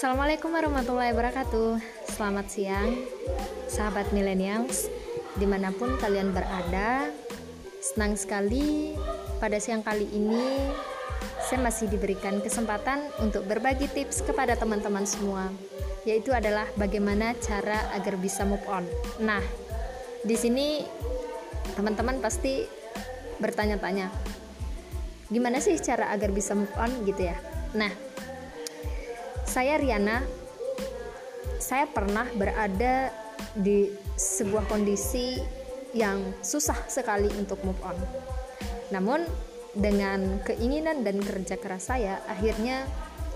Assalamualaikum warahmatullahi wabarakatuh. Selamat siang sahabat millennials dimanapun kalian berada. Senang sekali pada siang kali ini saya masih diberikan kesempatan untuk berbagi tips kepada teman-teman semua, yaitu adalah bagaimana cara agar bisa move on. Nah, di sini teman-teman pasti bertanya-tanya, gimana sih cara agar bisa move on gitu ya. Nah, saya Riana, saya pernah berada di sebuah kondisi yang susah sekali untuk move on. Namun dengan keinginan dan kerja keras saya, akhirnya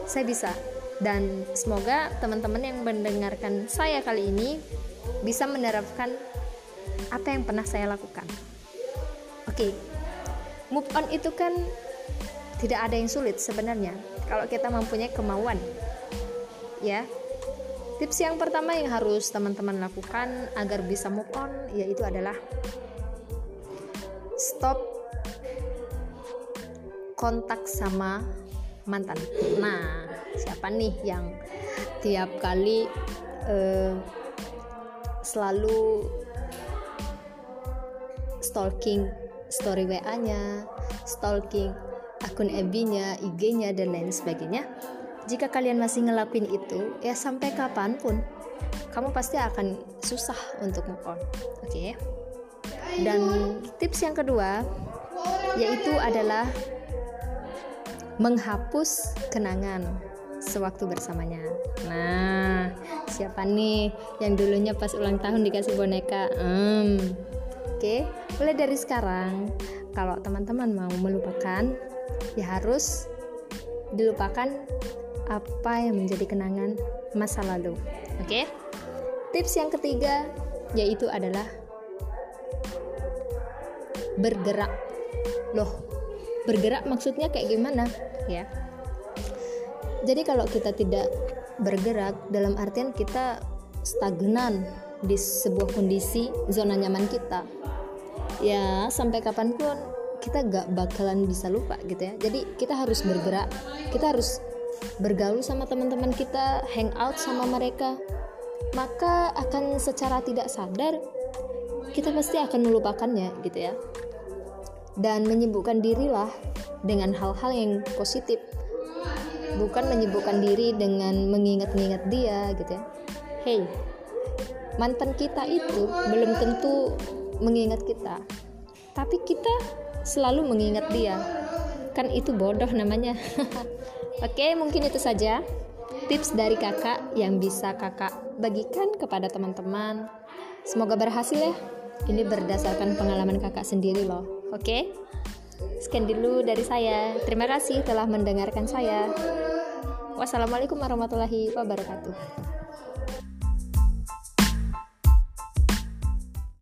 saya bisa. Dan semoga teman-teman yang mendengarkan saya kali ini bisa menerapkan apa yang pernah saya lakukan. Oke, move on itu kan tidak ada yang sulit sebenarnya kalau kita mempunyai kemauan. Ya, tips yang pertama yang harus teman-teman lakukan agar bisa move on yaitu adalah stop kontak sama mantan. Nah, siapa nih yang tiap kali selalu stalking story WA-nya, stalking akun FB-nya, IG-nya, dan lain sebagainya? Jika kalian masih ngelakuin itu, ya sampai kapanpun kamu pasti akan susah untuk move on. Oke. Dan tips yang kedua yaitu adalah menghapus kenangan sewaktu bersamanya. Nah, siapa nih yang dulunya pas ulang tahun dikasih boneka? Oke, mulai dari sekarang kalau teman-teman mau melupakan, ya harus dilupakan apa yang menjadi kenangan masa lalu. Oke. Tips yang ketiga yaitu adalah bergerak. Loh, bergerak maksudnya kayak gimana ya? Jadi kalau kita tidak bergerak dalam artian kita stagnan di sebuah kondisi zona nyaman kita, ya sampai kapanpun kita gak bakalan bisa lupa gitu ya. Jadi kita harus bergerak, kita harus bergaul sama teman-teman kita, hangout sama mereka, maka akan secara tidak sadar kita pasti akan melupakannya gitu ya. Dan menyibukkan dirilah dengan hal-hal yang positif, bukan menyibukkan diri dengan mengingat-ingat dia gitu ya. Hey, mantan kita itu belum tentu mengingat kita, tapi kita selalu mengingat dia, kan itu bodoh namanya. Oke, mungkin itu saja tips dari kakak yang bisa kakak bagikan kepada teman-teman. Semoga berhasil ya. Ini berdasarkan pengalaman kakak sendiri loh. Oke? Sekian dulu dari saya. Terima kasih telah mendengarkan saya. Wassalamualaikum warahmatullahi wabarakatuh.